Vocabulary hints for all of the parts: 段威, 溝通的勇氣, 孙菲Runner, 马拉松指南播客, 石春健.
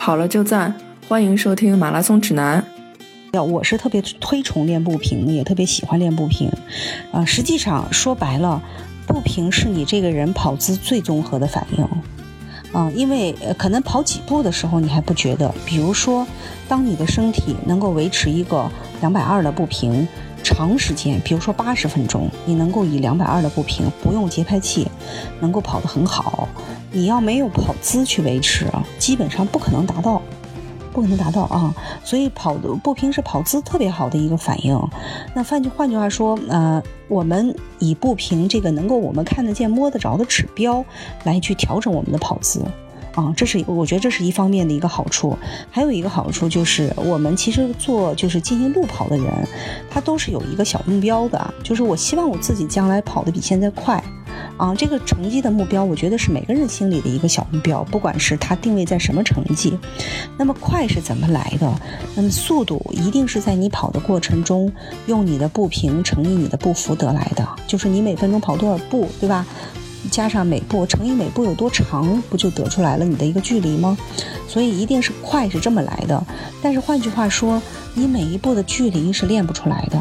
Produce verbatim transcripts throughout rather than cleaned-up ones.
跑了就赞，欢迎收听马拉松指南。我是特别推崇练步频，也特别喜欢练步频、呃、实际上说白了，步频是你这个人跑姿最综合的反应啊、呃，因为可能跑几步的时候你还不觉得，比如说当你的身体能够维持一个两百二的步频长时间，比如说八十分钟，你能够以两百二的步频不用节拍器能够跑得很好，你要没有跑姿去维持啊，基本上不可能达到不可能达到啊，所以跑步频是跑姿特别好的一个反应。那换句换句话说，呃，我们以步频这个能够我们看得见、摸得着的指标来去调整我们的跑姿啊，这是我觉得这是一方面的一个好处。还有一个好处就是，我们其实做就是进行路跑的人，他都是有一个小目标的，就是我希望我自己将来跑得比现在快。啊，这个成绩的目标我觉得是每个人心里的一个小目标，不管是他定位在什么成绩。那么快是怎么来的？那么速度一定是在你跑的过程中用你的步频乘以你的步幅得来的，就是你每分钟跑多少步，对吧，加上每步乘以每步有多长，不就得出来了你的一个距离吗？所以一定是快是这么来的，但是换句话说，你每一步的距离是练不出来的，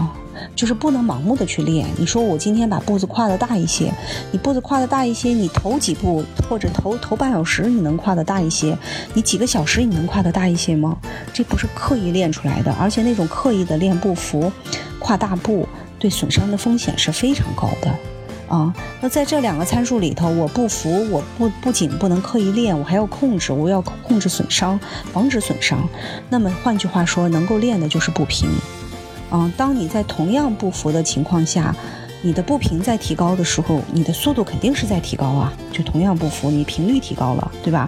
就是不能盲目的去练。你说我今天把步子跨得大一些，你步子跨得大一些，你头几步或者头头半小时你能跨得大一些，你几个小时你能跨得大一些吗？这不是刻意练出来的，而且那种刻意的练步幅、跨大步，对损伤的风险是非常高的。啊，那在这两个参数里头，我不服，我不不仅不能刻意练，我还要控制，我要控制损伤，防止损伤。那么换句话说，能够练的就是步频。嗯，当你在同样步幅的情况下，你的步频在提高的时候，你的速度肯定是在提高啊，就同样步幅你频率提高了，对吧？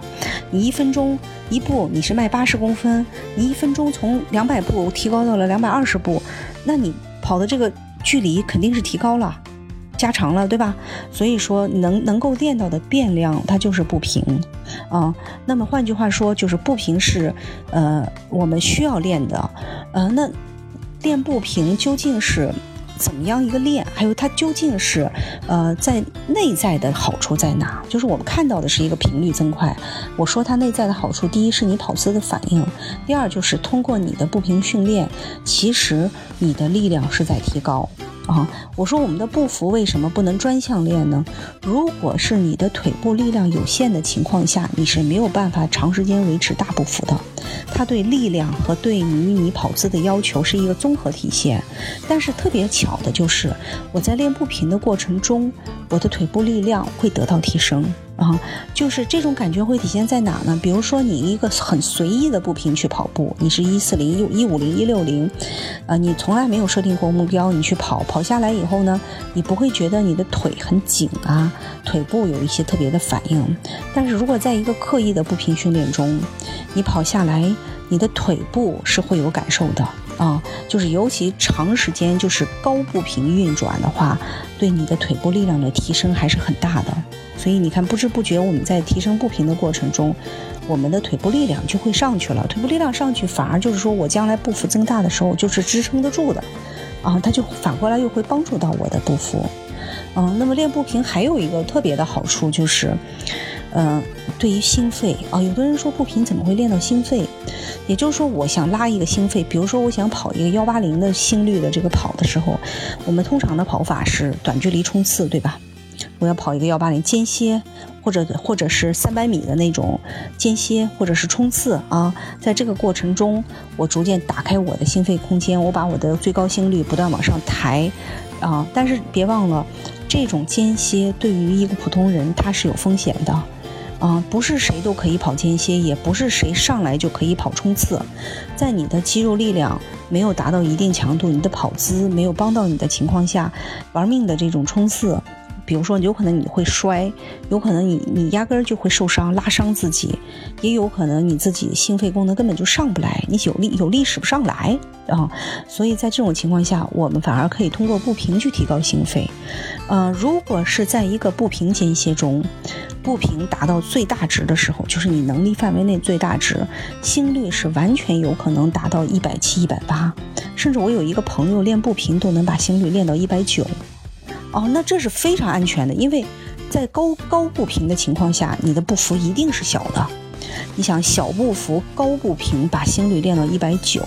你一分钟一步你是迈八十公分，你一分钟从两百步提高到了两百二十步，那你跑的这个距离肯定是提高了，加长了，对吧？所以说能能够练到的变量它就是步频啊。那么换句话说，就是步频是呃我们需要练的。呃那练步频究竟是怎么样一个练，还有它究竟是呃在内在的好处在哪，就是我们看到的是一个频率增快，我说它内在的好处，第一是你跑姿的反应，第二就是通过你的步频训练，其实你的力量是在提高啊。我说我们的步幅为什么不能专项练呢？如果是你的腿部力量有限的情况下，你是没有办法长时间维持大步幅的，它对力量和对于你跑姿的要求是一个综合体现。但是特别巧的就是我在练步频的过程中，我的腿部力量会得到提升啊，就是这种感觉会体现在哪呢？比如说你一个很随意的步频去跑步，你是一四零、一五零、一六零，呃，你从来没有设定过目标，你去跑，跑下来以后呢，你不会觉得你的腿很紧啊，腿部有一些特别的反应。但是如果在一个刻意的步频训练中，你跑下来，你的腿部是会有感受的啊，就是尤其长时间就是高步频运转的话，对你的腿部力量的提升还是很大的。所以你看，不知不觉我们在提升步频的过程中，我们的腿部力量就会上去了，腿部力量上去，反而就是说我将来步幅增大的时候就是支撑得住的啊，它就反过来又会帮助到我的步幅。嗯，那么练步频还有一个特别的好处就是嗯、呃，对于心肺啊，有的人说步频怎么会练到心肺，也就是说我想拉一个心肺，比如说我想跑一个一八零的心率的这个跑的时候，我们通常的跑法是短距离冲刺，对吧？我要跑一个一八零间歇，或者或者是三百米的那种间歇，或者是冲刺啊，在这个过程中我逐渐打开我的心肺空间，我把我的最高心率不断往上抬啊，但是别忘了这种间歇对于一个普通人它是有风险的啊，不是谁都可以跑间歇，也不是谁上来就可以跑冲刺。在你的肌肉力量没有达到一定强度，你的跑姿没有帮到你的情况下，玩命的这种冲刺，比如说有可能你会摔，有可能你你压根儿就会受伤，拉伤自己，也有可能你自己心肺功能根本就上不来，你有力有力使不上来啊。所以在这种情况下，我们反而可以通过步频去提高心肺。呃，如果是在一个步频间歇中，步频达到最大值的时候，就是你能力范围内最大值，心率是完全有可能达到一百七、一百八，甚至我有一个朋友练步频都能把心率练到一百九。哦，那这是非常安全的，因为在高高步频的情况下，你的步幅一定是小的你想小不服高不平，把心率练到一百九十，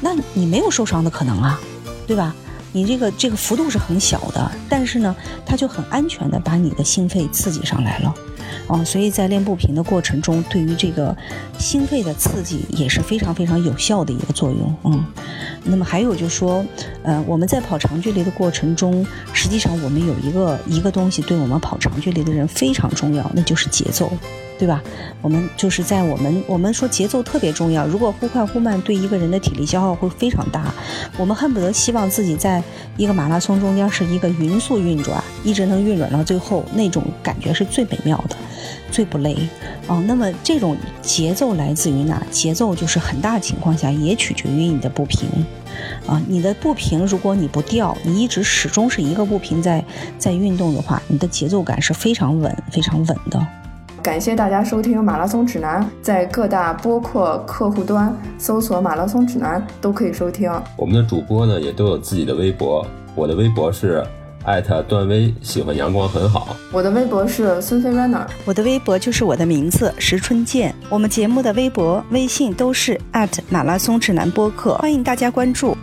那你没有受伤的可能啊，对吧？你这个这个幅度是很小的，但是呢它就很安全的把你的心肺刺激上来了啊、哦，所以在练步频的过程中，对于这个心肺的刺激也是非常非常有效的一个作用。嗯，那么还有就是说呃，我们在跑长距离的过程中，实际上我们有一个一个东西对我们跑长距离的人非常重要，那就是节奏，对吧？我们就是在我们我们说节奏特别重要，如果忽快忽慢，对一个人的体力消耗会非常大。我们恨不得希望自己在一个马拉松中间是一个匀速运转，一直能运转到最后，那种感觉是最美妙的，最不累哦。那么这种节奏来自于哪？节奏就是很大情况下也取决于你的步频啊，你的步频如果你不掉，你一直始终是一个步频在在运动的话，你的节奏感是非常稳非常稳的。感谢大家收听马拉松指南，在各大播客客户端搜索马拉松指南都可以收听。我们的主播呢也都有自己的微博，我的微博是艾特段威，喜欢阳光很好。我的微博是孙飞 runner， 我的微博就是我的名字石春健。我们节目的微博微信都是艾特马拉松指南播客，欢迎大家关注。